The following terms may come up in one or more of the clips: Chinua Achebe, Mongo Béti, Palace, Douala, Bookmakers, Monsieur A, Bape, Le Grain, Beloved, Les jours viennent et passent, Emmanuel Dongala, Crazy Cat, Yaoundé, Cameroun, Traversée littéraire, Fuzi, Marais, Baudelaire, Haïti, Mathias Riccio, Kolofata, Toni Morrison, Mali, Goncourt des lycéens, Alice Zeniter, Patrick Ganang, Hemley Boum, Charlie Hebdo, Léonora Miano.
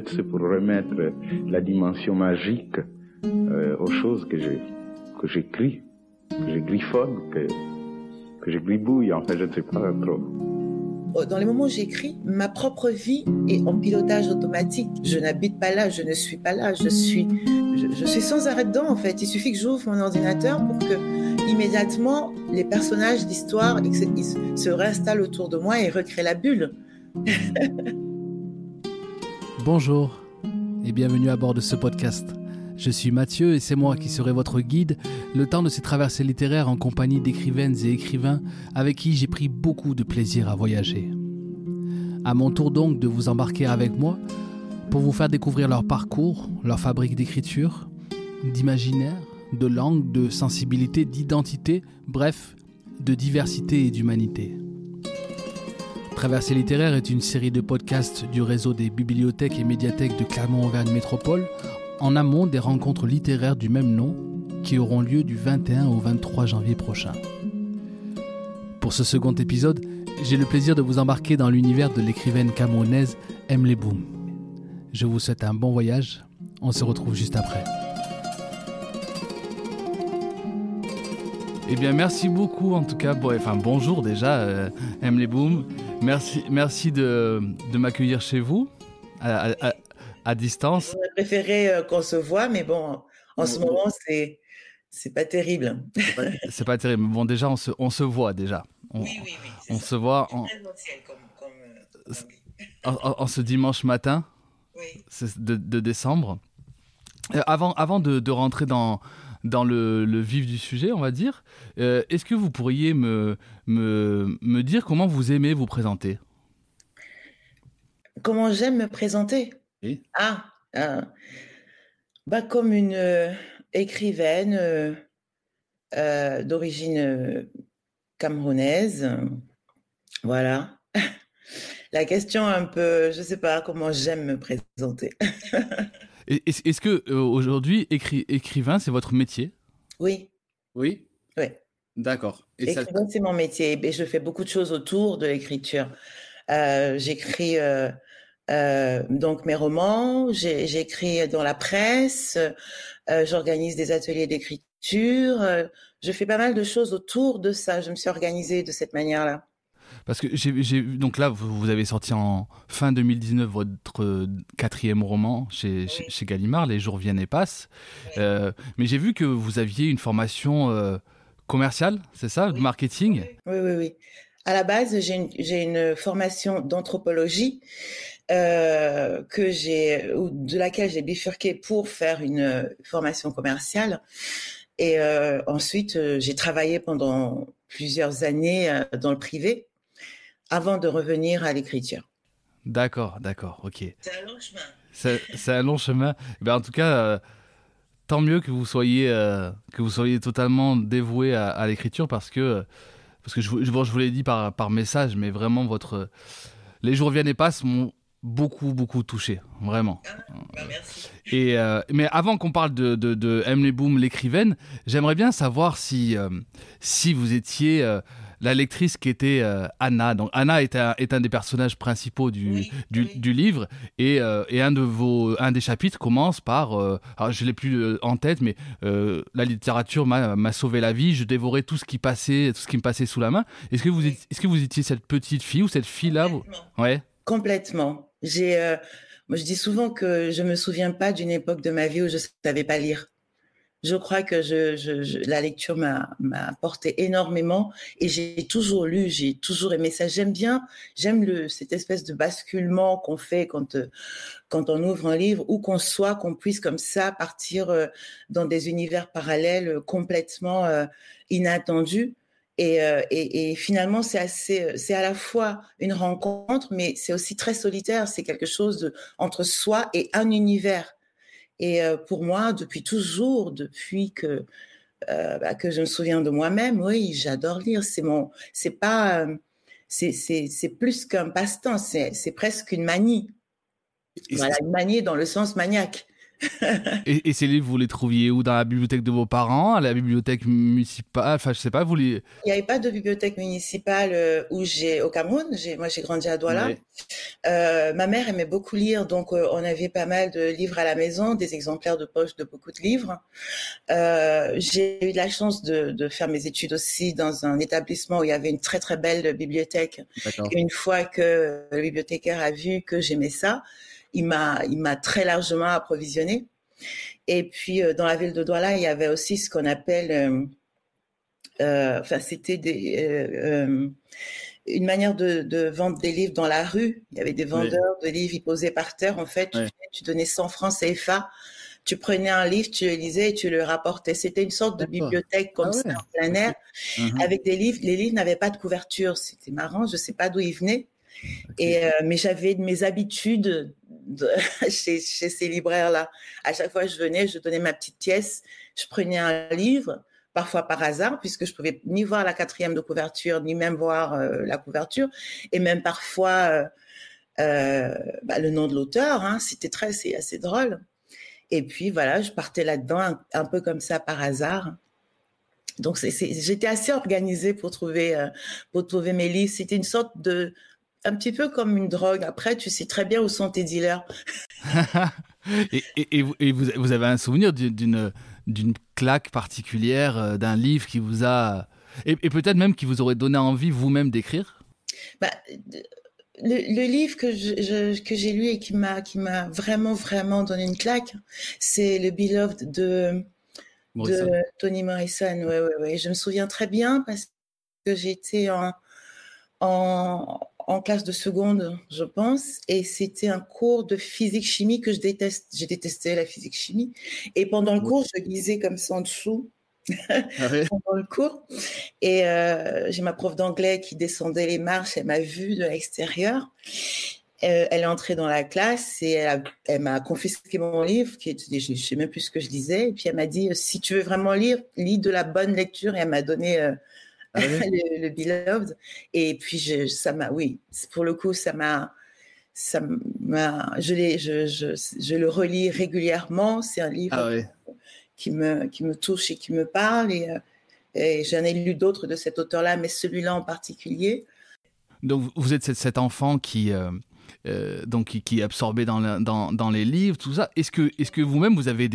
peut-être c'est pour remettre la dimension magique aux choses que j'écris, que je griffonne, que je gribouille, enfin je ne sais pas trop. Dans les moments où j'écris, ma propre vie est en pilotage automatique. Je n'habite pas là, je ne suis pas là, je suis sans arrêt dedans en fait. Il suffit que j'ouvre mon ordinateur pour que immédiatement les personnages d'histoire se réinstallent autour de moi et recréent la bulle. Bonjour et bienvenue à bord de ce podcast. Je suis Mathieu et c'est moi qui serai votre guide le temps de ces traversées littéraires en compagnie d'écrivaines et écrivains avec qui j'ai pris beaucoup de plaisir à voyager. À mon tour donc de vous embarquer avec moi pour vous faire découvrir leur parcours, leur fabrique d'écriture, d'imaginaire, de langue, de sensibilité, d'identité, bref, de diversité et d'humanité. Traversée littéraire est une série de podcasts du réseau des bibliothèques et médiathèques de Clermont-Auvergne-Métropole en amont des rencontres littéraires du même nom qui auront lieu du 21 au 23 janvier prochain. Pour ce second épisode, j'ai le plaisir de vous embarquer dans l'univers de l'écrivaine camerounaise Hemley Boum. Je vous souhaite un bon voyage, on se retrouve juste après. Eh bien, merci beaucoup en tout cas. Bonjour déjà, Hemley Boum. Merci de m'accueillir chez vous, à distance. J'aurais préféré qu'on se voit, mais bon, en ce moment, c'est pas terrible. C'est pas terrible. Bon, déjà, on se voit déjà. Oui. On se voit. En ce dimanche matin, oui. de décembre. Avant de rentrer dans le vif du sujet, on va dire, est-ce que vous pourriez me dire comment vous aimez vous présenter ? Comment j'aime me présenter ? Oui. Comme une écrivaine d'origine camerounaise. Voilà. La question un peu, je sais pas comment j'aime me présenter. Est-ce que aujourd'hui, écrivain, c'est votre métier ? Oui. D'accord. Écrivain, c'est mon métier. Et je fais beaucoup de choses autour de l'écriture. J'écris donc mes romans, j'écris dans la presse, j'organise des ateliers d'écriture, je fais pas mal de choses autour de ça. Je me suis organisée de cette manière-là. Parce que donc là, vous avez sorti en fin 2019 votre quatrième roman chez Gallimard, Les jours viennent et passent. Oui. Mais j'ai vu que vous aviez une formation commerciale, c'est ça, de marketing ? Oui. À la base, j'ai une formation d'anthropologie de laquelle j'ai bifurqué pour faire une formation commerciale. Et ensuite, j'ai travaillé pendant plusieurs années dans le privé, avant de revenir à l'écriture. D'accord, ok. C'est un long chemin. C'est un long chemin. Ben, en tout cas, tant mieux que vous soyez totalement dévoué à l'écriture, parce que je vous l'ai dit par message, mais vraiment, les jours viennent et passent m'ont beaucoup touché, vraiment. Merci. Mais avant qu'on parle de Hemley Boum, l'écrivaine, j'aimerais bien savoir si vous étiez... la lectrice qui était Anna. Donc Anna est un des personnages principaux du livre et un des chapitres commence par alors je l'ai plus en tête, mais la littérature m'a sauvé la vie. Je dévorais tout ce qui me passait sous la main. Est-ce que vous étiez cette petite fille ou cette fille là ? Ouais. Complètement. Moi, je dis souvent que je me souviens pas d'une époque de ma vie où je savais pas lire. Je crois que la lecture m'a apporté énormément et j'ai toujours lu, j'ai toujours aimé ça. J'aime cette espèce de basculement qu'on fait quand on ouvre un livre, où qu'on soit, qu'on puisse comme ça partir dans des univers parallèles complètement inattendus. Et finalement, c'est à la fois une rencontre, mais c'est aussi très solitaire. C'est quelque chose entre soi et un univers. Et pour moi, depuis toujours, depuis que je me souviens de moi-même, oui, j'adore lire. C'est plus qu'un passe-temps, c'est presque une manie. Voilà, une manie dans le sens maniaque. Et ces livres, vous les trouviez où? Dans la bibliothèque de vos parents? À la bibliothèque municipale? Enfin, je sais pas, vous les... Il n'y avait pas de bibliothèque municipale où au Cameroun. Moi, j'ai grandi à Douala. Ouais. Ma mère aimait beaucoup lire, donc on avait pas mal de livres à la maison, des exemplaires de poche de beaucoup de livres. J'ai eu de la chance de faire mes études aussi dans un établissement où il y avait une très, très belle bibliothèque. D'accord. Et une fois que le bibliothécaire a vu que j'aimais ça, il m'a très largement approvisionné. Et puis, dans la ville de Douala, il y avait aussi ce qu'on appelle... c'était une manière de vendre des livres dans la rue. Il y avait des vendeurs de livres, ils posaient par terre. En fait, tu donnais 100 francs CFA, tu prenais un livre, tu le lisais et tu le rapportais. C'était une sorte de bibliothèque comme ça, en plein air, avec des livres. Les livres n'avaient pas de couverture. C'était marrant, je ne sais pas d'où ils venaient. Okay. Mais j'avais mes habitudes chez ces libraires-là. À chaque fois que je venais, je donnais ma petite pièce, je prenais un livre, parfois par hasard, puisque je ne pouvais ni voir la quatrième de couverture, ni même voir la couverture, et même parfois le nom de l'auteur, hein, c'est assez drôle. Et puis voilà, je partais là-dedans un peu comme ça par hasard. Donc j'étais assez organisée pour trouver mes livres. C'était une sorte de... un petit peu comme une drogue. Après, tu sais très bien où sont tes dealers. et vous avez un souvenir d'une claque particulière, d'un livre qui vous a... Et peut-être même qui vous aurait donné envie vous-même d'écrire? Le livre que j'ai lu et qui m'a vraiment, vraiment donné une claque, c'est le Beloved de Toni Morrison. Ouais. Je me souviens très bien parce que j'étais en classe de seconde, je pense, et c'était un cours de physique-chimie que je déteste. J'ai détesté la physique-chimie. Et pendant le cours, je lisais comme ça en dessous, pendant le cours. Et j'ai ma prof d'anglais qui descendait les marches, elle m'a vue de l'extérieur. Elle est entrée dans la classe et elle m'a confisqué mon livre, qui était, je ne sais même plus ce que je lisais. Et puis elle m'a dit, si tu veux vraiment lire, lis de la bonne lecture. Et elle m'a donné... le Beloved. Et puis je le relis régulièrement. C'est un livre qui me touche et qui me parle, et j'en ai lu d'autres de cet auteur-là, mais celui-là en particulier. Donc vous êtes cet enfant qui est absorbé dans les livres, tout ça. Est-ce que vous-même, vous avez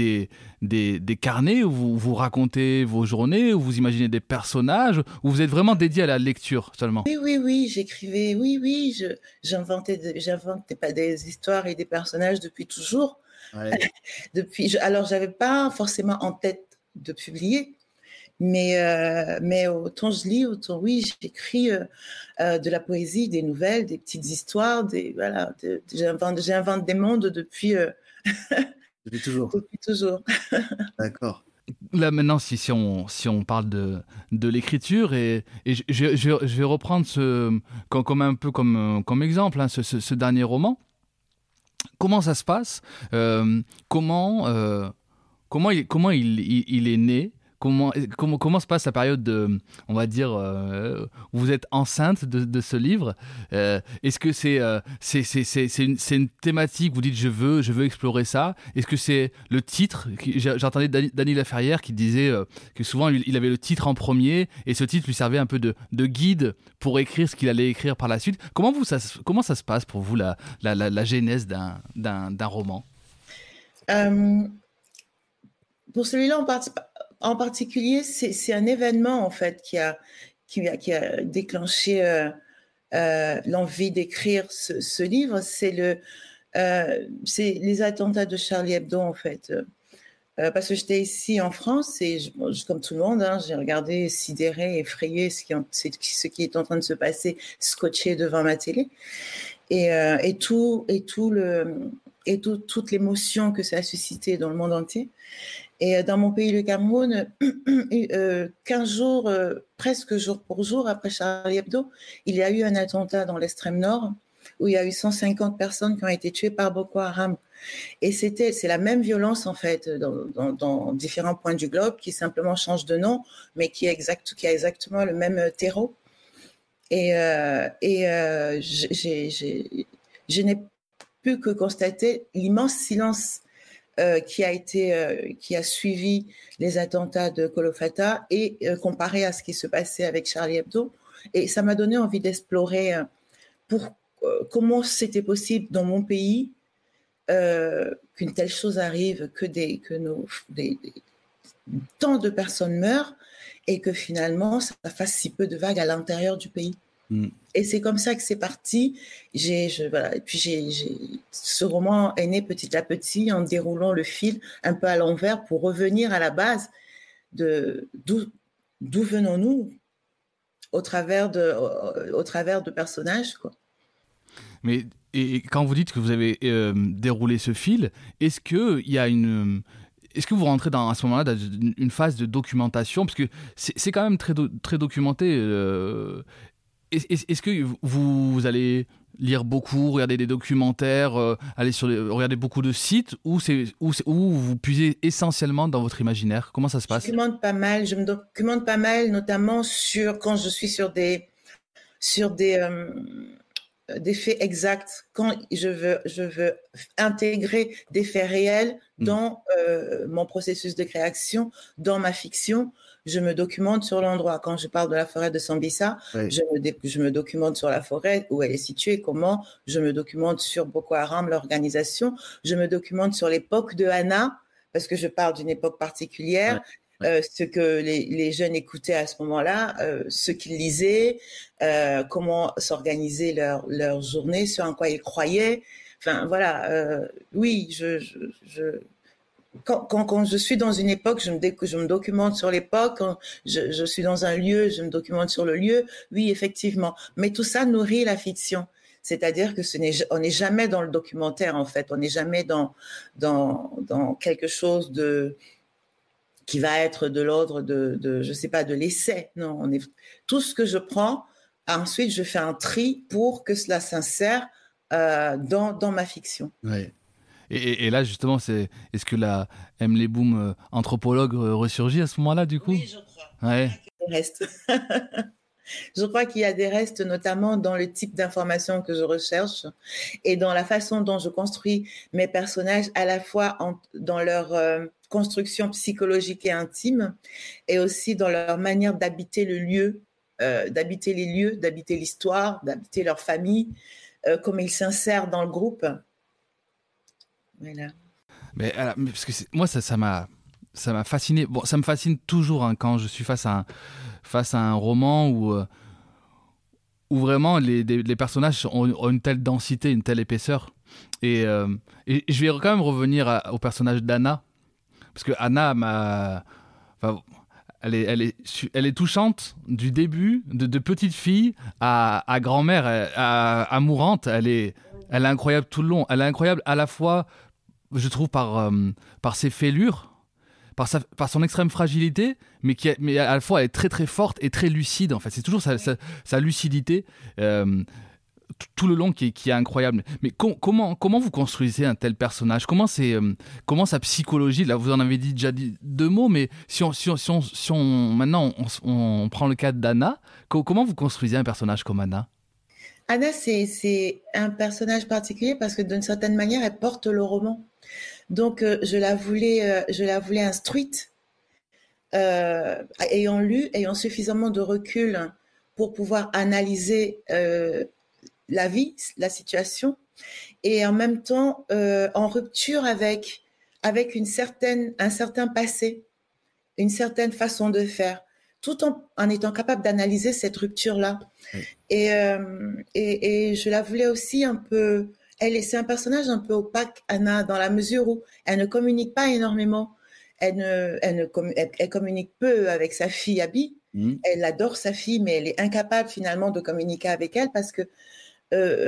des carnets où vous racontez vos journées, où vous imaginez des personnages, où vous êtes vraiment dédié à la lecture seulement? Oui, j'écrivais, j'inventais pas des histoires et des personnages depuis toujours. Ouais. Alors, j'avais pas forcément en tête de publier. Mais autant je lis, autant j'écris de la poésie, des nouvelles, des petites histoires, j'invente des mondes depuis depuis toujours. Depuis toujours. D'accord. Là maintenant, si on parle de l'écriture, et je vais reprendre comme exemple, hein, ce dernier roman. Comment ça se passe? Comment il est né? Comment se passe la période de, on va dire, où vous êtes enceinte de ce livre? Est-ce que c'est une thématique, vous dites je veux explorer ça? Est-ce que c'est le titre? J'entendais Dany Laferrière qui disait que souvent il avait le titre en premier, et ce titre lui servait un peu de guide pour écrire ce qu'il allait écrire par la suite. Comment ça se passe pour vous, la genèse d'un roman? Pour celui-là, en particulier, c'est un événement en fait qui a déclenché l'envie d'écrire ce livre. C'est les attentats de Charlie Hebdo en fait. Parce que j'étais ici en France et comme tout le monde, hein, j'ai regardé sidéré, effrayé ce qui est en train de se passer, scotché devant ma télé, et toute l'émotion que ça a suscité dans le monde entier. Et dans mon pays, le Cameroun, 15 jours, presque jour pour jour, après Charlie Hebdo, il y a eu un attentat dans l'extrême nord où il y a eu 150 personnes qui ont été tuées par Boko Haram. Et c'est la même violence, en fait, dans différents points du globe, qui simplement change de nom, mais qui a exactement le même terreau. Je n'ai pu que constater l'immense silence qui a suivi les attentats de Kolofata et comparé à ce qui se passait avec Charlie Hebdo. Et ça m'a donné envie d'explorer comment c'était possible dans mon pays qu'une telle chose arrive, tant de personnes meurent et que finalement ça fasse si peu de vagues à l'intérieur du pays. Mm. Et c'est comme ça que c'est parti. Voilà. Et puis ce roman est né petit à petit en déroulant le fil un peu à l'envers pour revenir à la base de d'où venons-nous au travers de personnages, quoi. Mais et quand vous dites que vous avez déroulé ce fil, est-ce que vous rentrez à ce moment-là dans une phase de documentation, parce que c'est quand même très très documenté. Est-ce que vous allez lire beaucoup, regarder des documentaires, regarder beaucoup de sites, ou vous puisez essentiellement dans votre imaginaire? Comment ça se passe ? Je me documente pas mal, notamment quand je suis sur des faits exacts, quand je veux intégrer des faits réels dans mon processus de création, dans ma fiction. Je me documente sur l'endroit. Quand je parle de la forêt de Sambisa, oui. je me documente sur la forêt, où elle est située, comment. Je me documente sur Boko Haram, l'organisation. Je me documente sur l'époque de Hana, parce que je parle d'une époque particulière, oui. Ce que les jeunes écoutaient à ce moment-là, ce qu'ils lisaient, comment s'organiser leur journée, ce en quoi ils croyaient. Enfin, voilà. Oui, Quand je suis dans une époque, je me documente sur l'époque. Quand je suis dans un lieu, je me documente sur le lieu. Oui, effectivement. Mais tout ça nourrit la fiction. C'est-à-dire que on n'est jamais dans le documentaire, en fait. On n'est jamais dans quelque chose qui va être de l'ordre de je sais pas, de l'essai. Non, tout ce que je prends, ensuite, je fais un tri pour que cela s'insère dans ma fiction. Oui. Et là, justement, est-ce que la Hemley Boum anthropologue ressurgit à ce moment-là, du coup ? Oui, je crois. Ouais. Je crois qu'il y a des restes, notamment dans le type d'information que je recherche et dans la façon dont je construis mes personnages, à la fois dans leur construction psychologique et intime, et aussi dans leur manière d'habiter le lieu, d'habiter les lieux, d'habiter l'histoire, d'habiter leur famille, comment ils s'insèrent dans le groupe. Voilà. Mais alors, parce que moi ça m'a fasciné. Bon, ça me fascine toujours quand je suis face à un roman où vraiment les personnages ont une telle densité, une telle épaisseur. Et je vais quand même revenir au personnage d'Anna, parce que Anna elle est touchante du début, de petite fille à grand-mère, à mourante. Elle est incroyable tout le long. Elle est incroyable à la fois, je trouve, par ses fêlures, par son extrême fragilité, mais à la fois elle est très très forte et très lucide, en fait. C'est toujours sa lucidité tout le long qui est incroyable. Mais comment vous construisez un tel personnage ? Comment sa psychologie ? Là, vous en avez déjà dit deux mots, mais si on maintenant on prend le cas d'Anna, comment vous construisez un personnage comme Anna ? Anna, c'est un personnage particulier parce que d'une certaine manière, elle porte le roman. Donc, je la voulais instruite, ayant lu, ayant suffisamment de recul pour pouvoir analyser la vie, la situation, et en même temps en rupture avec un certain passé, une certaine façon de faire, tout en étant capable d'analyser cette rupture-là. Oui. Et je la voulais aussi un peu... C'est un personnage un peu opaque, Anna, dans la mesure où elle ne communique pas énormément. Elle communique peu avec sa fille Abby. Mmh. Elle adore sa fille, mais elle est incapable finalement de communiquer avec elle parce que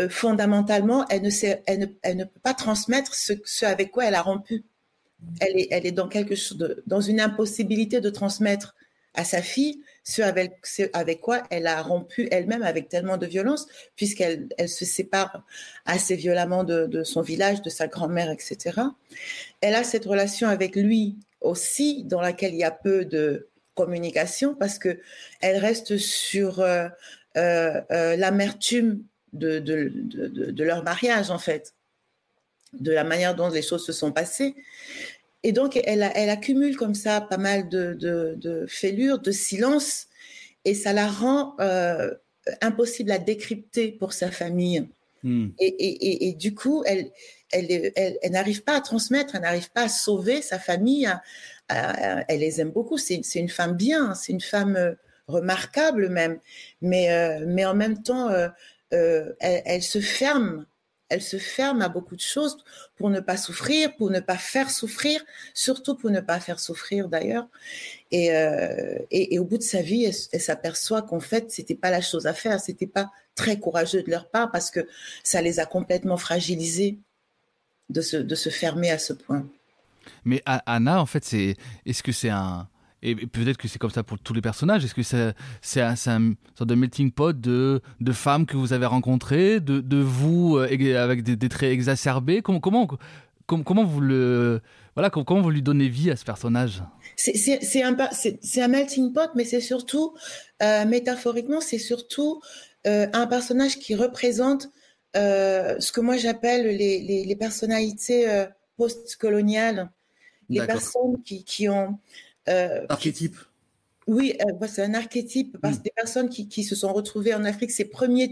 fondamentalement, elle ne peut pas transmettre ce avec quoi elle a rompu. Elle est dans quelque chose dans une impossibilité de transmettre à sa fille, ce avec quoi elle a rompu elle-même avec tellement de violence, puisqu'elle se sépare assez violemment de son village, de sa grand-mère, etc. Elle a cette relation avec lui aussi, dans laquelle il y a peu de communication, parce qu'elle reste sur l'amertume de leur mariage, en fait. de la manière dont les choses se sont passées. Et donc, elle accumule comme ça pas mal de fêlures, de silence, et ça la rend impossible à décrypter pour sa famille. Mmh. Et du coup, elle n'arrive pas à transmettre, elle n'arrive pas à sauver sa famille. Elle les aime beaucoup, c'est une femme bien, c'est une femme remarquable même, mais en même temps, elle se ferme. Elle se ferme à beaucoup de choses pour ne pas souffrir, pour ne pas faire souffrir, surtout pour ne pas faire souffrir d'ailleurs. Et au bout de sa vie, elle s'aperçoit qu'en fait, c'était pas la chose à faire, c'était pas très courageux de leur part parce que ça les a complètement fragilisés de se fermer à ce point. Mais Anna, en fait, est-ce que c'est un... Et peut-être que c'est comme ça pour tous les personnages. Est-ce que c'est un sorte de melting pot de femmes que vous avez rencontrées, de vous avec des traits exacerbés? Comment vous lui donnez vie à ce personnage? C'est un melting pot, mais c'est surtout métaphoriquement, c'est surtout un personnage qui représente ce que moi j'appelle les personnalités post-coloniales, les personnes qui ont archétype. Oui, c'est un archétype parce que des personnes qui se sont retrouvées en Afrique, les premiers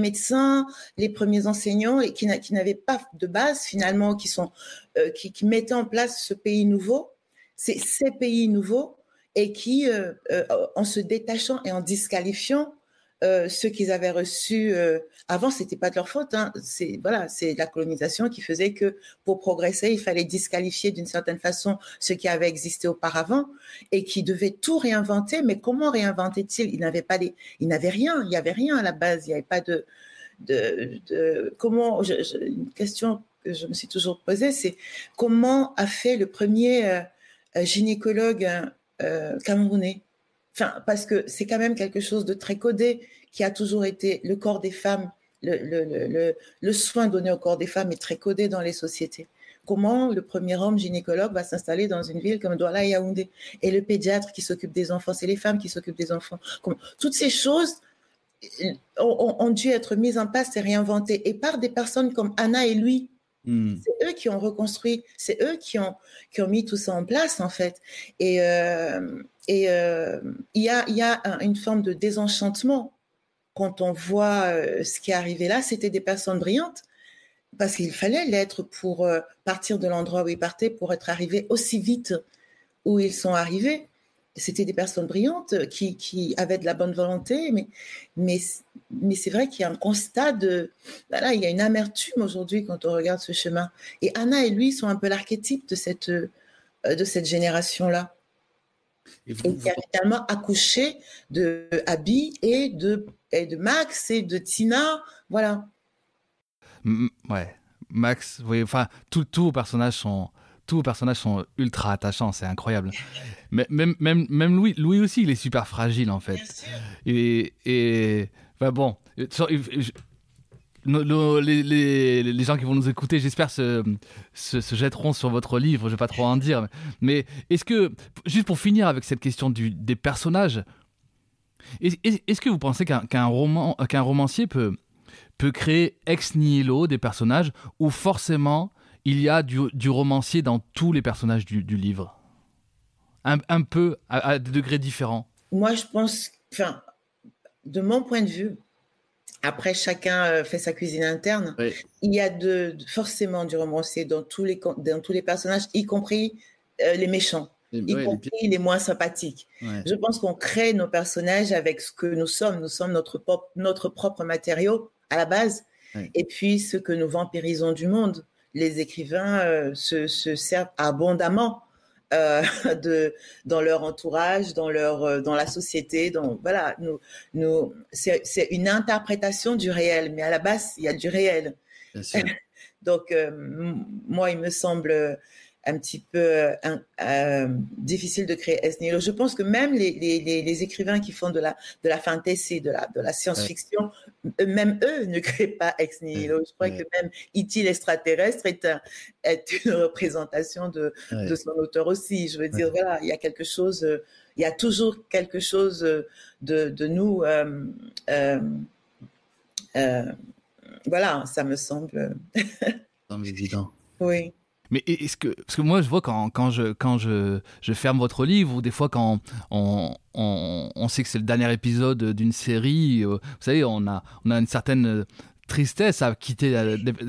médecins, les premiers enseignants et qui n'avaient pas de base finalement, qui mettaient en place ce pays nouveau, ces pays nouveaux et qui, en se détachant et en disqualifiant ceux qu'ils avaient reçus avant, c'était pas de leur faute. Hein. C'est la colonisation qui faisait que pour progresser, il fallait disqualifier d'une certaine façon ce qui avait existé auparavant et qui devait tout réinventer. Mais comment réinventait-il ? Il n'avait rien. Il n'y avait rien à la base. Il n'y avait pas de comment. Une question que je me suis toujours posée, c'est comment a fait le premier gynécologue camerounais ? Enfin, parce que c'est quand même quelque chose de très codé qui a toujours été le corps des femmes, le soin donné au corps des femmes est très codé dans les sociétés. Comment le premier homme gynécologue va s'installer dans une ville comme Douala et Yaoundé ? Et le pédiatre qui s'occupe des enfants, c'est les femmes qui s'occupent des enfants. Toutes ces choses ont dû être mises en place et réinventées. Et par des personnes comme Anna et lui, c'est eux qui ont reconstruit, c'est eux qui ont mis tout ça en place en fait. Et il y a une forme de désenchantement quand on voit ce qui est arrivé là. C'était des personnes brillantes parce qu'il fallait l'être pour partir de l'endroit où ils partaient pour être arrivés aussi vite où ils sont arrivés. C'était des personnes brillantes qui avaient de la bonne volonté, mais c'est vrai qu'il y a un constat voilà, il y a une amertume aujourd'hui quand on regarde ce chemin. Et Anna et lui sont un peu l'archétype de cette génération-là. Et qui a finalement accouché de Abby et de Max et de Tina, voilà. Ouais, Max, oui, enfin, tous vos personnages sont ultra attachants, c'est incroyable. Mais même Louis aussi, il est super fragile en fait. Bien sûr. Et ben bon, les gens qui vont nous écouter, j'espère, se jetteront sur votre livre. Je vais pas trop en dire, mais est-ce que, juste pour finir avec cette question des personnages, est-ce que vous pensez qu'un romancier peut créer ex nihilo des personnages ou forcément il y a du romancier dans tous les personnages du livre, un peu à des degrés différents? Moi, je pense, enfin, de mon point de vue, après chacun fait sa cuisine interne, oui. Il y a forcément du romancier dans tous les personnages, y compris les méchants, y compris les moins sympathiques. Ouais. Je pense qu'on crée nos personnages avec ce que nous sommes. Nous sommes notre propre matériau à la base, oui. Et puis ce que nous vampirisons du monde. Les écrivains se servent abondamment dans leur entourage, dans la société. Donc voilà, nous c'est une interprétation du réel, mais à la base il y a du réel. Bien sûr. Donc moi il me semble un petit peu difficile de créer ex nihilo. Je pense que même les écrivains qui font de la fantasy, de la science-fiction, même eux ne créent pas ex nihilo. Je crois que même E.T. l'extraterrestre est une représentation de son auteur aussi. Je veux dire, voilà, il y a toujours quelque chose de nous. Voilà, ça me semble. semble évident. Oui. Mais est-ce que, parce que moi, je vois quand je ferme votre livre, ou des fois quand on sait que c'est le dernier épisode d'une série, vous savez, on a une certaine tristesse à quitter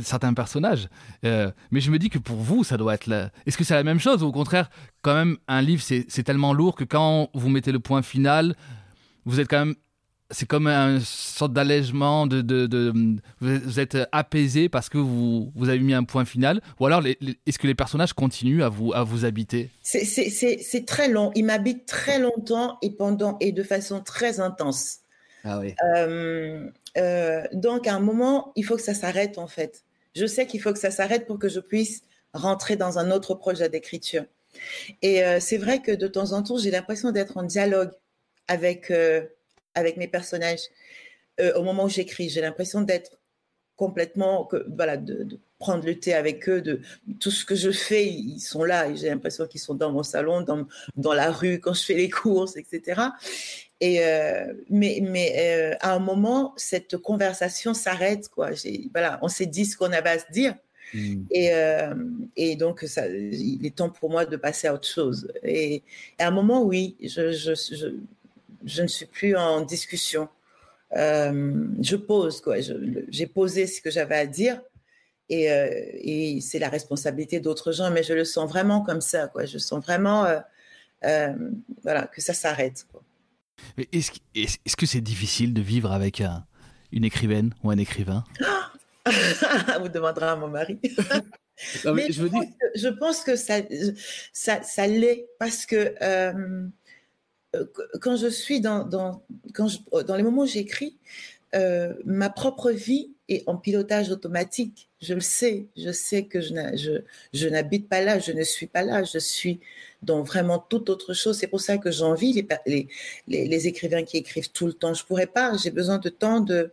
certains personnages. Mais je me dis que pour vous, ça doit être... Est-ce que c'est la même chose ou au contraire, quand même, un livre, c'est tellement lourd que quand vous mettez le point final, vous êtes quand même... C'est comme une sorte d'allègement, vous êtes apaisé parce que vous avez mis un point final. Ou alors, est-ce que les personnages continuent à vous habiter ? C'est très long. Ils m'habitent très longtemps et de façon très intense. Ah oui. Donc, à un moment, il faut que ça s'arrête, en fait. Je sais qu'il faut que ça s'arrête pour que je puisse rentrer dans un autre projet d'écriture. Et c'est vrai que de temps en temps, j'ai l'impression d'être en dialogue avec mes personnages, au moment où j'écris, j'ai l'impression d'être complètement, de prendre le thé avec eux, de tout ce que je fais, ils sont là, et j'ai l'impression qu'ils sont dans mon salon, dans la rue, quand je fais les courses, etc. Mais à un moment, cette conversation s'arrête, quoi. On s'est dit ce qu'on avait à se dire. Et donc, il est temps pour moi de passer à autre chose. Et à un moment, oui, je ne suis plus en discussion. Je pose, quoi. J'ai posé ce que j'avais à dire et c'est la responsabilité d'autres gens, mais je le sens vraiment comme ça, quoi. Je sens vraiment que ça s'arrête, quoi. Mais est-ce que c'est difficile de vivre avec une écrivaine ou un écrivain ? Vous demanderez à mon mari. Non, mais je pense que ça l'est parce que... Quand je suis dans les moments où j'écris, ma propre vie est en pilotage automatique. Je le sais. Je sais que je n'habite pas là, je ne suis pas là. Je suis dans vraiment toute autre chose. C'est pour ça que j'envie les écrivains qui écrivent tout le temps. Je ne pourrais pas. J'ai besoin de temps de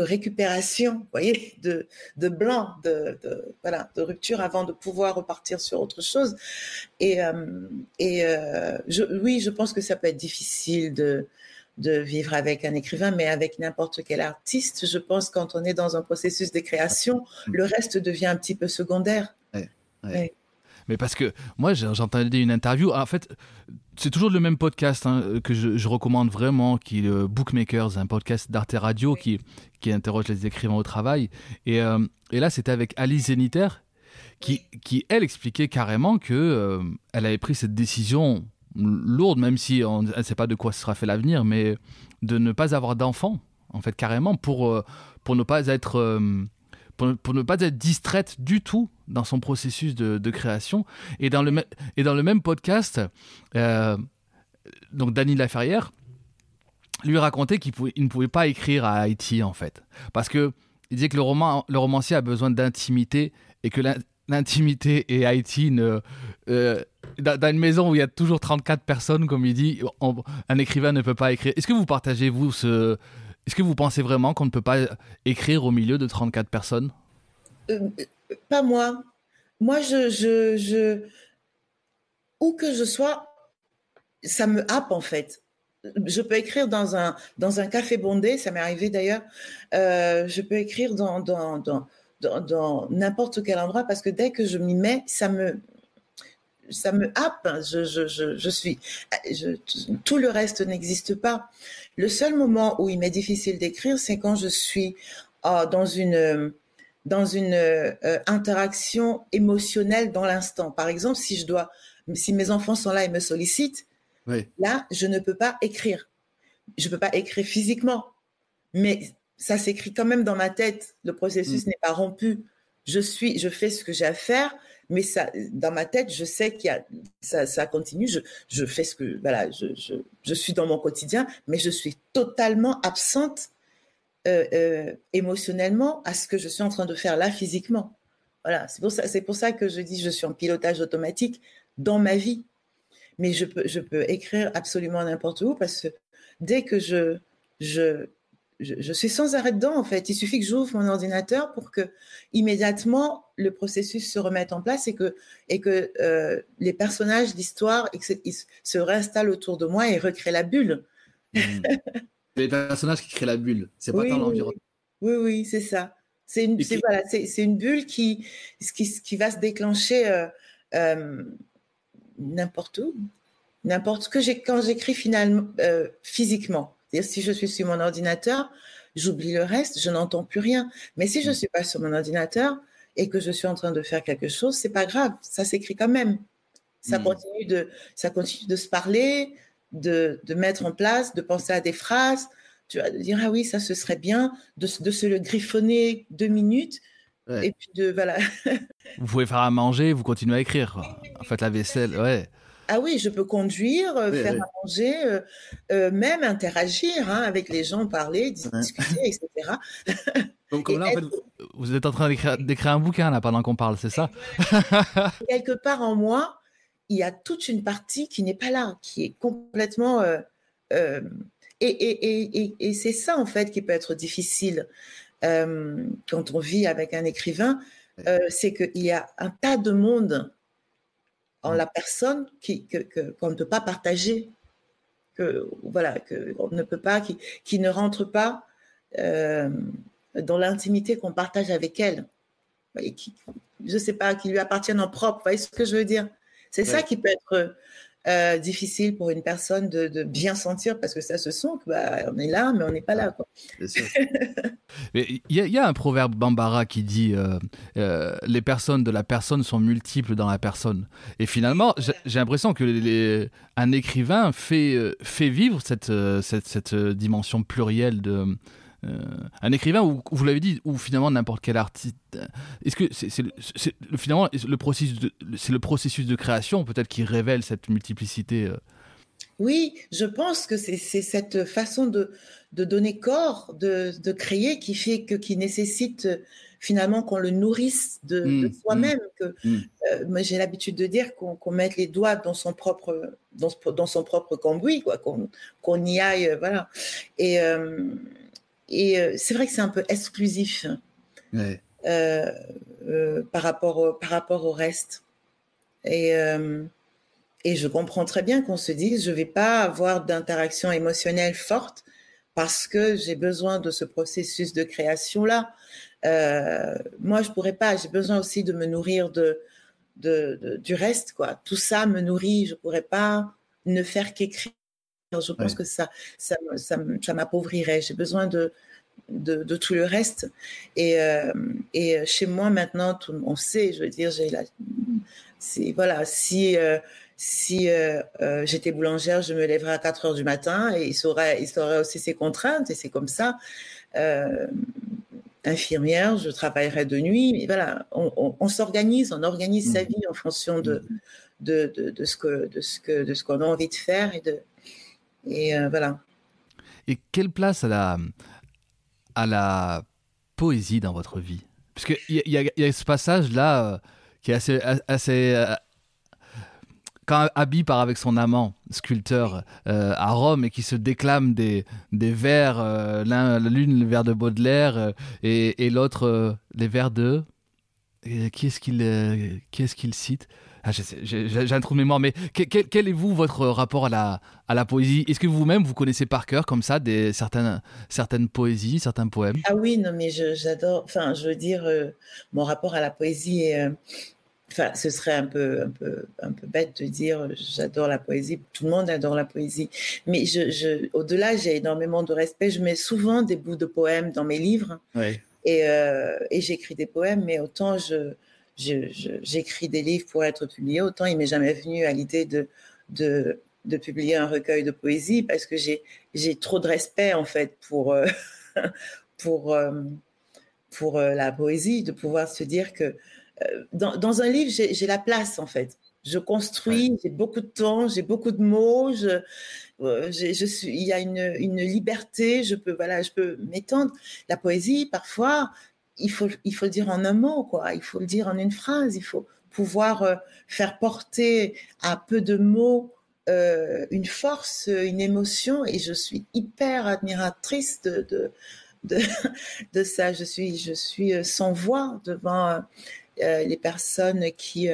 récupération, vous voyez, de blanc, de rupture avant de pouvoir repartir sur autre chose. Je pense que ça peut être difficile de vivre avec un écrivain, mais avec n'importe quel artiste, je pense quand on est dans un processus de création, le reste devient un petit peu secondaire. Ouais. Mais parce que moi, j'entendais une interview. En fait, c'est toujours le même podcast que je recommande vraiment, qui est le Bookmakers, un podcast d'Arte Radio qui interroge les écrivains au travail. Et là, c'était avec Alice Zeniter qui elle, expliquait carrément qu'elle avait pris cette décision lourde, même si on ne sait pas de quoi sera fait l'avenir, mais de ne pas avoir d'enfant, en fait, carrément, pour ne pas être... Pour ne pas être distraite du tout dans son processus de création. Et dans le même podcast, donc Dany Laferrière lui racontait qu'il ne pouvait pas écrire à Haïti, en fait. Parce qu'il disait que le romancier a besoin d'intimité et que l'intimité et Haïti, dans une maison où il y a toujours 34 personnes, comme il dit, un écrivain ne peut pas écrire. Est-ce que vous partagez, vous, Est-ce que vous pensez vraiment qu'on ne peut pas écrire au milieu de 34 personnes ? Pas moi. Moi, où que je sois, ça me happe en fait. Je peux écrire dans un café bondé, ça m'est arrivé d'ailleurs. Je peux écrire dans n'importe quel endroit parce que dès que je m'y mets, ça me happe, tout le reste n'existe pas. Le seul moment où il m'est difficile d'écrire, c'est quand je suis dans une interaction émotionnelle dans l'instant. Par exemple, si mes enfants sont là et me sollicitent, oui. Là, je ne peux pas écrire. Je ne peux pas écrire physiquement, mais ça s'écrit quand même dans ma tête. Le processus n'est pas rompu. Je fais ce que j'ai à faire. Mais ça, dans ma tête, je sais qu'il y a, ça continue. Je fais ce que, je suis dans mon quotidien, mais je suis totalement absente émotionnellement à ce que je suis en train de faire là physiquement. Voilà, c'est pour ça que je dis je suis en pilotage automatique dans ma vie, mais je peux écrire absolument n'importe où parce que dès que je suis sans arrêt dedans, en fait. Il suffit que j'ouvre mon ordinateur pour que, immédiatement, le processus se remette en place et que les personnages, l'histoire, ils se réinstallent autour de moi et recréent la bulle. Les personnages qui créent la bulle, c'est pas tant l'environnement. Oui, c'est ça. C'est une bulle qui va se déclencher n'importe où, n'importe ce que j'ai quand j'écris finalement physiquement. C'est-à-dire, si je suis sur mon ordinateur, j'oublie le reste, je n'entends plus rien. Mais si je suis pas sur mon ordinateur et que je suis en train de faire quelque chose, c'est pas grave, ça s'écrit quand même. Ça continue de se parler, de mettre en place, de penser à des phrases, tu vois, de dire ah oui, ça ce serait bien, de se le griffonner 2 minutes. Ouais. Et puis voilà. Vous pouvez faire à manger, vous continuez à écrire. En fait, la vaisselle, ouais. Ah oui, je peux conduire, faire à manger, même interagir avec les gens, parler, discuter, etc. Donc comme en fait, vous êtes en train d'écrire un bouquin là pendant qu'on parle, c'est ça? Quelque part en moi, il y a toute une partie qui n'est pas là, qui est complètement… et c'est ça en fait qui peut être difficile quand on vit avec un écrivain, c'est qu'il y a un tas de monde en la personne qu'on ne peut pas partager, qu'on ne peut pas, qui ne rentre pas dans l'intimité qu'on partage avec elle, et qui, je ne sais pas, qui lui appartiennent en propre, vous voyez ce que je veux dire? C'est ça qui peut être difficile pour une personne de bien sentir, parce que ça se sent que on est là, mais on n'est pas là, quoi. Il y a un proverbe bambara qui dit les personnes de la personne sont multiples dans la personne. Et finalement, j'ai l'impression que un écrivain fait vivre cette dimension plurielle de… un écrivain, ou vous l'avez dit, ou finalement n'importe quel artiste. Est-ce que c'est le processus de création peut-être qui révèle cette multiplicité? Oui, je pense que c'est cette façon de donner corps, de créer, qui fait qui nécessite finalement qu'on le nourrisse de soi-même. Moi, j'ai l'habitude de dire qu'on mette les doigts dans son propre cambouis, quoi, qu'on y aille, voilà. Et c'est vrai que c'est un peu exclusif par rapport au reste. Et je comprends très bien qu'on se dise je ne vais pas avoir d'interaction émotionnelle forte parce que j'ai besoin de ce processus de création-là. Moi, je ne pourrais pas. J'ai besoin aussi de me nourrir du reste, quoi. Tout ça me nourrit. Je ne pourrais pas ne faire qu'écrire. Je pense que ça m'appauvrirait. J'ai besoin de tout le reste. Et chez moi, maintenant, tout le monde sait, je veux dire, si j'étais boulangère, je me lèverais à 4 heures du matin et il saurait aussi ses contraintes, et c'est comme ça. Infirmière, je travaillerais de nuit. Mais voilà, on s'organise, on organise sa vie en fonction de ce qu'on a envie de faire et voilà. Et quelle place à la poésie dans votre vie? Parce que il y a ce passage là qui est assez quand Abby part avec son amant sculpteur à Rome et qui se déclame des vers, l'une le vers de Baudelaire et l'autre les vers de… Qui est-ce qu'il cite? J'ai un trou de mémoire, mais quel est votre rapport à la poésie? Est-ce que vous-même, vous connaissez par cœur, comme ça, certaines poésies, certains poèmes? Ah oui, non, mais j'adore, enfin, je veux dire, mon rapport à la poésie, ce serait un peu bête de dire j'adore la poésie, tout le monde adore la poésie, mais au-delà, j'ai énormément de respect, je mets souvent des bouts de poèmes dans mes livres, et j'écris des poèmes, mais autant j'écris des livres pour être publiés, autant il m'est jamais venu à l'idée de publier un recueil de poésie, parce que j'ai trop de respect en fait pour la poésie, de pouvoir se dire que dans un livre j'ai la place en fait. Je construis, j'ai beaucoup de temps, j'ai beaucoup de mots, il y a une liberté, je peux m'étendre. La poésie parfois, il faut le dire en un mot, quoi. Il faut le dire en une phrase. Il faut pouvoir faire porter à peu de mots une force, une émotion. Et je suis hyper admiratrice de ça. Je suis sans voix devant les personnes qui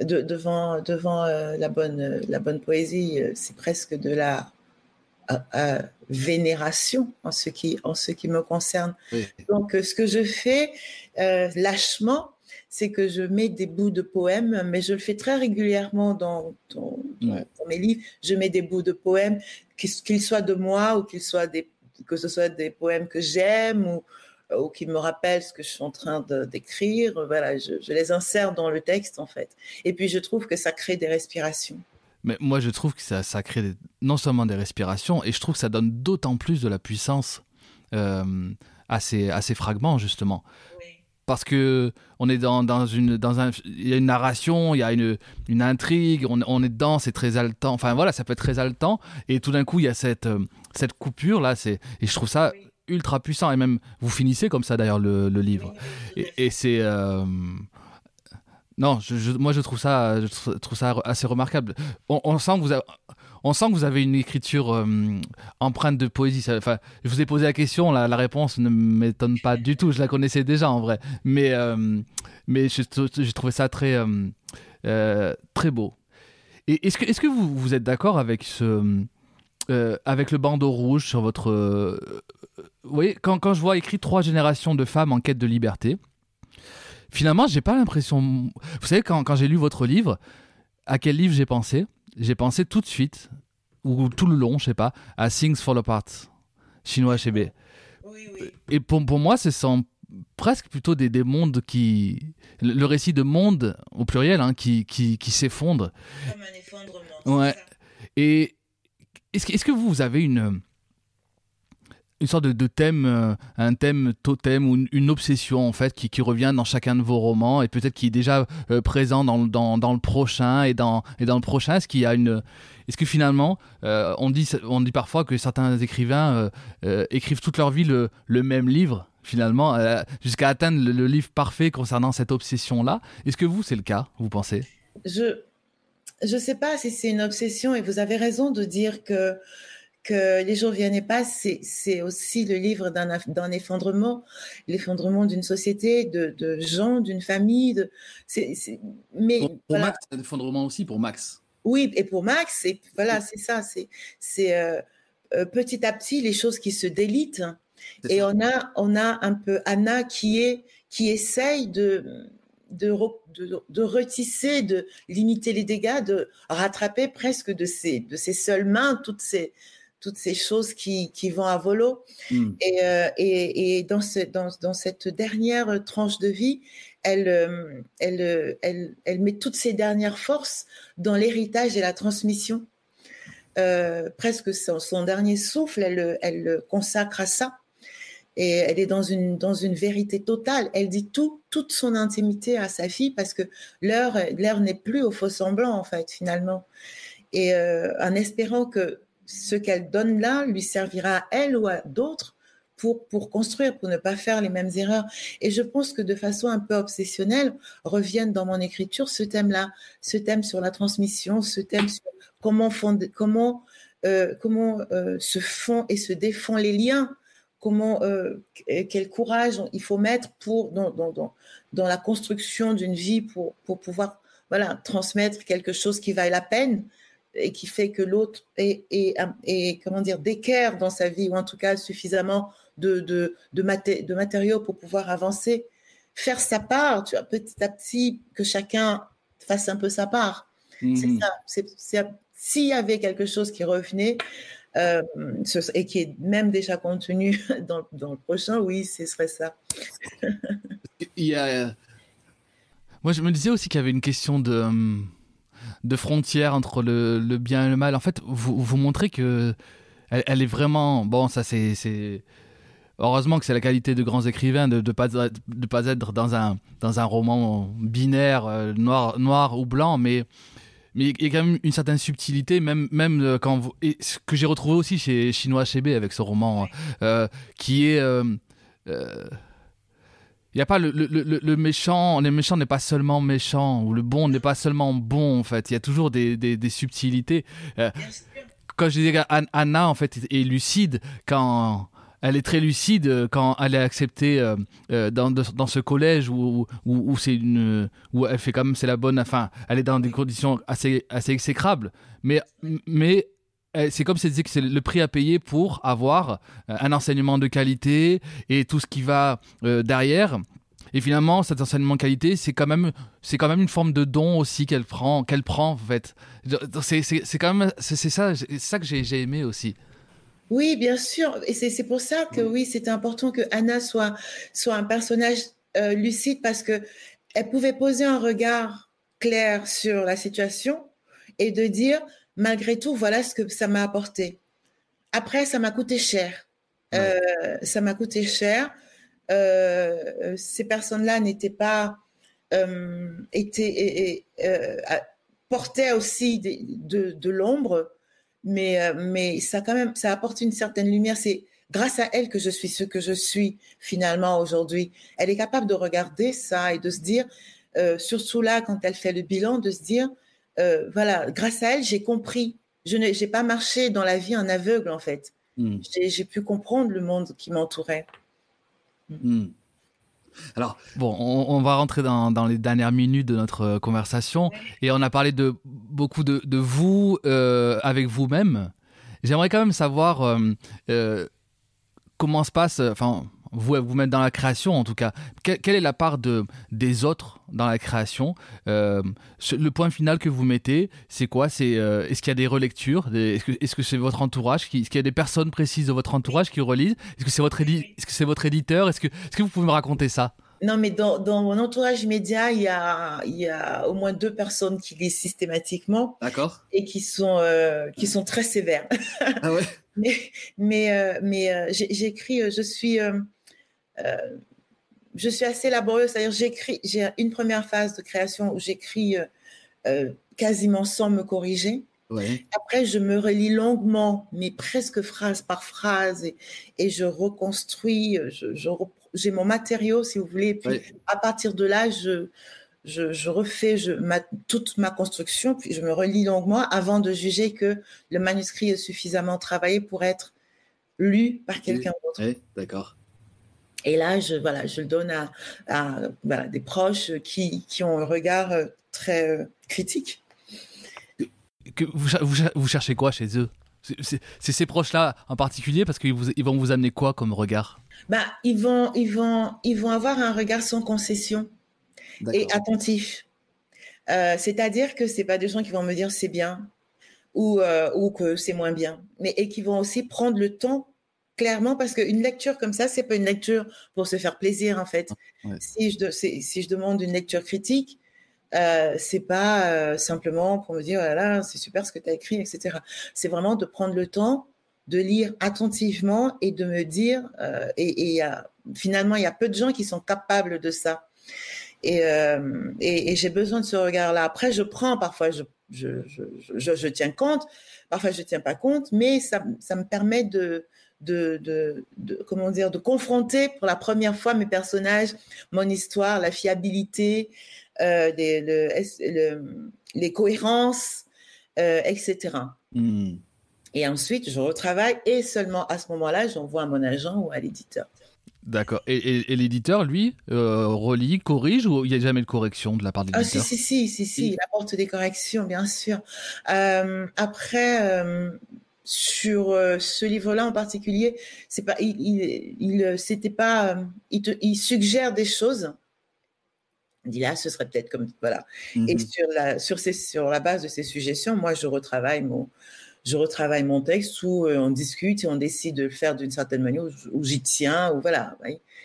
devant la bonne poésie. C'est presque de la vénération en ce qui me concerne. Oui. Donc, ce que je fais lâchement, c'est que je mets des bouts de poèmes, mais je le fais très régulièrement dans mes livres. Je mets des bouts de poèmes, qu'ils soient de moi ou que ce soit des poèmes que j'aime ou qui me rappellent ce que je suis en train d'écrire. Voilà, je les insère dans le texte, en fait. Et puis, je trouve que ça crée des respirations. Mais moi, je trouve que ça crée non seulement des respirations, et je trouve que ça donne d'autant plus de la puissance à ces fragments, justement. Oui. Parce que on est il y a une narration, il y a une intrigue, on est dedans, c'est très haletant. Enfin voilà, ça peut être très haletant. Et tout d'un coup, il y a cette coupure là. Et je trouve ça ultra puissant. Et même vous finissez comme ça d'ailleurs le livre. Et c'est non, moi je trouve ça assez remarquable. On sent que vous avez une écriture empreinte de poésie. Enfin, je vous ai posé la question, la réponse ne m'étonne pas du tout. Je la connaissais déjà en vrai, mais j'ai trouvé ça très très beau. Et est-ce que vous êtes d'accord avec avec le bandeau rouge sur votre vous voyez, quand je vois écrit 3 générations de femmes en quête de liberté, finalement j'ai pas l'impression. Vous savez, quand j'ai lu votre livre, à quel livre j'ai pensé? J'ai pensé tout de suite, ou tout le long, je sais pas, à Things Fall Apart, Chinua Achebe. Oui, oui. Et pour moi, ce sont presque plutôt des mondes qui... Le récit de monde, au pluriel, hein, qui s'effondre. Comme un effondrement. Ouais. Et est-ce que vous avez une sorte de thème, un thème totem ou une obsession en fait qui revient dans chacun de vos romans et peut-être qui est déjà présent dans le prochain et dans le prochain. Est-ce que finalement on dit parfois que certains écrivains écrivent toute leur vie le même livre finalement jusqu'à atteindre le livre parfait concernant cette obsession là. Est-ce que vous c'est le cas, vous pensez? Je sais pas si c'est une obsession et vous avez raison de dire que Les jours viennent et passent, c'est aussi le livre d'un effondrement, l'effondrement d'une société, de gens, d'une famille. Mais pour Max, c'est un effondrement aussi pour Max. Oui, et pour Max, voilà, c'est ça. C'est petit à petit les choses qui se délitent. C'est et ça. On a un peu Anna qui essaye de retisser, de limiter les dégâts, de rattraper presque de ses seules mains toutes ces choses qui vont à volo. Mmh. Et dans cette dernière tranche de vie, elle met toutes ses dernières forces dans l'héritage et la transmission. Presque son dernier souffle, elle le consacre à ça. Et elle est dans une vérité totale. Elle dit toute son intimité à sa fille parce que l'heure n'est plus au faux semblant, en fait, finalement. Et en espérant que ce qu'elle donne là lui servira à elle ou à d'autres pour construire, pour ne pas faire les mêmes erreurs. Et je pense que de façon un peu obsessionnelle, reviennent dans mon écriture ce thème-là, ce thème sur la transmission, ce thème sur comment se font et se défont les liens, quel courage il faut mettre dans la construction d'une vie pour pouvoir transmettre quelque chose qui vaille la peine et qui fait que l'autre est comment dire d'équerre dans sa vie, ou en tout cas suffisamment de matériaux pour pouvoir avancer, faire sa part, tu vois, petit à petit, que chacun fasse un peu sa part. Mmh. C'est ça, c'est s'il y avait quelque chose qui revenait et qui est même déjà contenu dans le prochain, oui, ce serait ça. Moi, je me disais aussi qu'il y avait une question de frontière entre le bien et le mal. En fait, vous montrez que elle est vraiment... Bon, ça, c'est... Heureusement que c'est la qualité de grands écrivains de ne pas être dans un roman binaire, noir ou blanc, mais il y a quand même une certaine subtilité, même quand vous... Et ce que j'ai retrouvé aussi chez Chinua Achebe avec ce roman, qui est... Il n'y a pas le méchant, le méchant n'est pas seulement méchant, ou le bon n'est pas seulement bon, en fait. Il y a toujours des subtilités. Quand je disais qu'Anna, en fait, est lucide, quand... Elle est très lucide quand elle est acceptée dans ce collège où où elle fait quand même c'est la bonne. Enfin, elle est dans des conditions assez exécrables, mais C'est comme si elle disait que c'est le prix à payer pour avoir un enseignement de qualité et tout ce qui va derrière. Et finalement, cet enseignement de qualité, c'est quand même une forme de don aussi qu'elle prend en fait. C'est ça que j'ai aimé aussi. Oui, bien sûr. Et c'est pour ça que oui, c'est important que Anna soit un personnage lucide, parce que elle pouvait poser un regard clair sur la situation et de dire, malgré tout, voilà ce que ça m'a apporté. Après, ça m'a coûté cher. Ces personnes-là n'étaient pas... portaient aussi de l'ombre, mais ça, quand même, ça apporte une certaine lumière. C'est grâce à elle que je suis ce que je suis, finalement, aujourd'hui. Elle est capable de regarder ça et de se dire, surtout là, quand elle fait le bilan, de se dire... voilà, grâce à elle, j'ai compris. Je n'ai pas marché dans la vie en aveugle, en fait. J'ai pu comprendre le monde qui m'entourait. Alors, bon, on va rentrer dans les dernières minutes de notre conversation. Et on a parlé de beaucoup de vous, avec vous-même. J'aimerais quand même savoir comment se passe... Vous-même dans la création, en tout cas. Quelle est la part des autres dans la création ? Le point final que vous mettez, c'est quoi ? Est-ce qu'il y a des relectures ? Est-ce que c'est votre entourage est-ce qu'il y a des personnes précises de votre entourage qui relisent ? Est-ce que c'est votre éditeur ? Est-ce que vous pouvez me raconter ça ? Non, mais dans mon entourage média, il y a au moins 2 personnes qui lisent systématiquement. D'accord. Et qui sont très sévères. Ah ouais ? Mais j'écris, je suis assez laborieuse, c'est-à-dire j'ai une première phase de création où j'écris quasiment sans me corriger. Ouais. Après, je me relis longuement, mais presque phrase par phrase, et je reconstruis, j'ai mon matériau, si vous voulez, et puis ouais. À partir de là, je refais toute ma construction, puis je me relis longuement avant de juger que le manuscrit est suffisamment travaillé pour être lu par quelqu'un d'autre. Oui, d'accord. Et là, je le donne à des proches qui ont un regard très critique. Que vous cherchez quoi chez eux ? C'est ces proches-là en particulier, parce qu'ils vont vous amener quoi comme regard ? Ils vont avoir un regard sans concession. D'accord. Et attentif. C'est-à-dire que ce n'est pas des gens qui vont me dire c'est bien ou que c'est moins bien, et qui vont aussi prendre le temps, clairement, parce qu'une lecture comme ça, ce n'est pas une lecture pour se faire plaisir, en fait. Ouais. Si je demande une lecture critique, ce n'est pas simplement pour me dire oh là là, c'est super ce que tu as écrit, etc. C'est vraiment de prendre le temps de lire attentivement et de me dire, finalement, il y a peu de gens qui sont capables de ça. Et j'ai besoin de ce regard-là. Après, je prends, parfois je tiens compte, parfois je tiens pas compte, mais ça me permet de confronter pour la première fois mes personnages, mon histoire, la fiabilité, les cohérences, etc. Mmh. Et ensuite, je retravaille, et seulement à ce moment-là, j'envoie à mon agent ou à l'éditeur. D'accord. Et l'éditeur, lui, relit, corrige, ou il n'y a jamais de correction de la part de l'éditeur ? Ah, si, il apporte des corrections, bien sûr. Sur ce livre-là en particulier, c'est pas, il suggère des choses. Il dit là, ce serait peut-être comme... Voilà. Mm-hmm. Et sur la base de ces suggestions, moi, je retravaille mon texte, où on discute et on décide de le faire d'une certaine manière, où j'y tiens, ou voilà.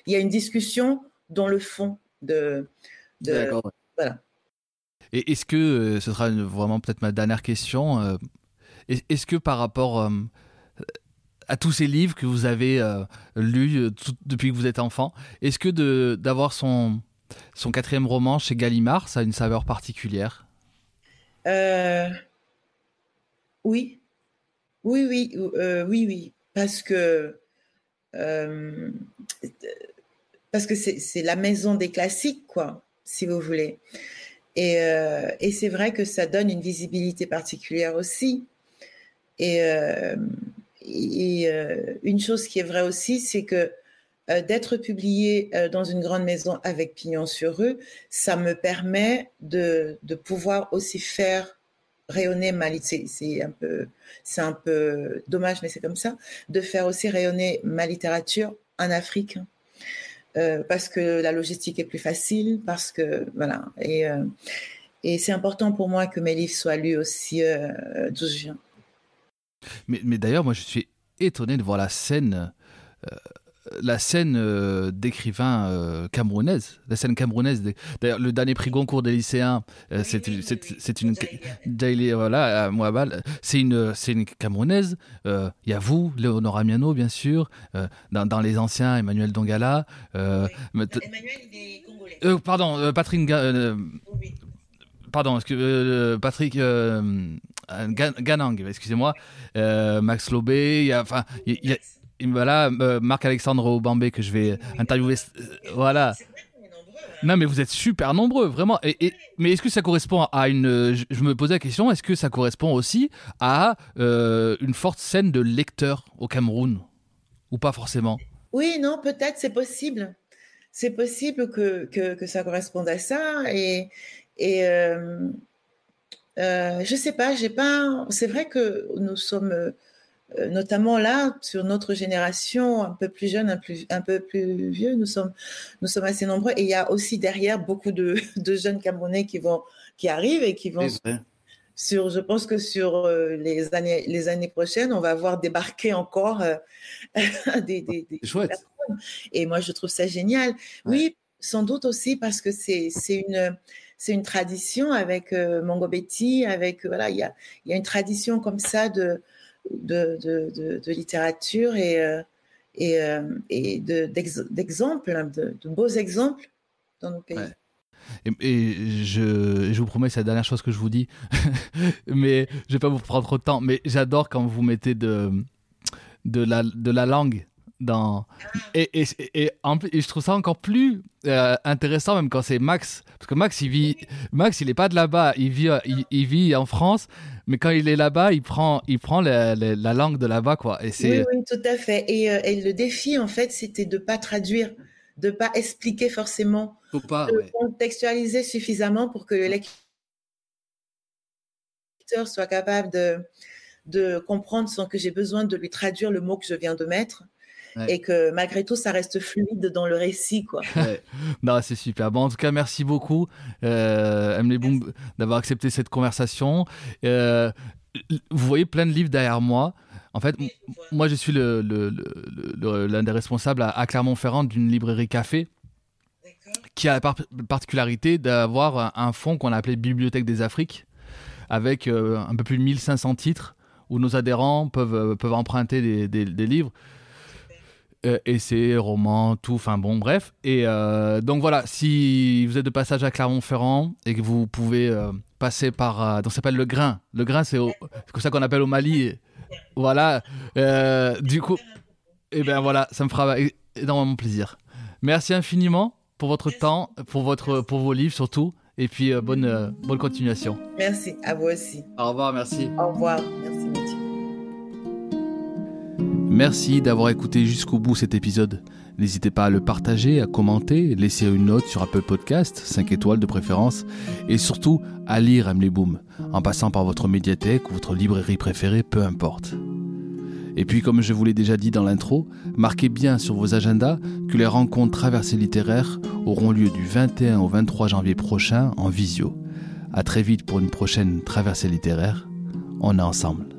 Il y a une discussion dans le fond de D'accord. Voilà. Et est-ce que, ce sera vraiment peut-être ma dernière question, est-ce que par rapport à tous ces livres que vous avez lus depuis que vous êtes enfant, est-ce que d'avoir son 4e roman chez Gallimard, ça a une saveur particulière ? Oui, parce que c'est la maison des classiques, quoi, si vous voulez. Et c'est vrai que ça donne une visibilité particulière aussi. Et une chose qui est vraie aussi, c'est que d'être publié dans une grande maison avec pignon sur rue, ça me permet de pouvoir aussi faire rayonner Mali, c'est un peu dommage, mais c'est comme ça, de faire aussi rayonner ma littérature en Afrique, parce que la logistique est plus facile, parce que, voilà, et c'est important pour moi que mes livres soient lus aussi d'où je viens. Mais d'ailleurs, moi, je suis étonné de voir la scène d'écrivains camerounaise, la scène camerounaise. D'ailleurs, le dernier prix Goncourt des lycéens, c'est une camerounaise. Il y a vous, Léonora Miano, bien sûr, dans les anciens, Emmanuel Dongala. Oui. Emmanuel, il est congolais. Patrick Ganang, excusez-moi. Max Lobé, il y a voilà, Marc-Alexandre Obambé que je vais interviewer. Voilà. C'est vrai qu'on est nombreux, hein. Non, mais vous êtes super nombreux, vraiment. Mais est-ce que ça correspond à Je me posais la question, est-ce que ça correspond aussi à une forte scène de lecteurs au Cameroun ? Ou pas forcément ? Oui, non, peut-être, c'est possible. C'est possible que ça corresponde à ça. Et je ne sais pas, j'ai pas... C'est vrai que nous sommes... notamment là, sur notre génération, un peu plus jeune, un peu plus vieux, nous sommes assez nombreux. Et il y a aussi derrière beaucoup de jeunes Camerounais qui arrivent et qui vont... je pense que sur les années prochaines, on va voir débarquer encore des personnes. Et moi, je trouve ça génial. Ouais. Oui, sans doute aussi parce que c'est une tradition avec Mongo Béti, avec... Voilà, il y a une tradition comme ça de littérature et d'exemples, de beaux exemples dans nos pays. Ouais. Et je vous promets, c'est la dernière chose que je vous dis, mais je ne vais pas vous prendre trop de temps, mais j'adore quand vous mettez de la langue dans... Et je trouve ça encore plus intéressant, même quand c'est Max, parce que Max il est pas de là-bas, il vit en France, mais quand il est là-bas il prend la langue de là-bas, quoi. Et c'est... oui, tout à fait, et le défi en fait c'était de pas traduire, de pas expliquer forcément, de contextualiser suffisamment pour que le lecteur soit capable de comprendre sans que j'ai besoin de lui traduire le mot que je viens de mettre. Ouais. Et que malgré tout, ça reste fluide dans le récit, quoi. Ouais. Non, c'est super. Bon, en tout cas, merci beaucoup, Hemley Boum, d'avoir accepté cette conversation. Vous voyez plein de livres derrière moi. En fait, moi, je suis l'un des responsables à Clermont-Ferrand d'une librairie café qui a la particularité d'avoir un fonds qu'on a appelé Bibliothèque des Afriques, avec un peu plus de 1500 titres où nos adhérents peuvent emprunter des livres. Essais, romans, tout, enfin bon, bref. Et donc voilà, si vous êtes de passage à Clermont-Ferrand et que vous pouvez passer par... donc ça s'appelle Le Grain. Le Grain, c'est comme ça qu'on appelle au Mali. Voilà. Du coup, et bien voilà, ça me fera énormément plaisir. Merci infiniment pour votre temps, pour vos livres surtout. Et puis bonne continuation. Merci, à vous aussi. Au revoir, merci. Au revoir, merci. Merci d'avoir écouté jusqu'au bout cet épisode. N'hésitez pas à le partager, à commenter, laisser une note sur Apple Podcast, 5 étoiles de préférence, et surtout à lire Hemley Boum, en passant par votre médiathèque ou votre librairie préférée, peu importe. Et puis, comme je vous l'ai déjà dit dans l'intro, marquez bien sur vos agendas que les rencontres Traversées littéraires auront lieu du 21 au 23 janvier prochain en visio. À très vite pour une prochaine Traversée littéraire. On est ensemble.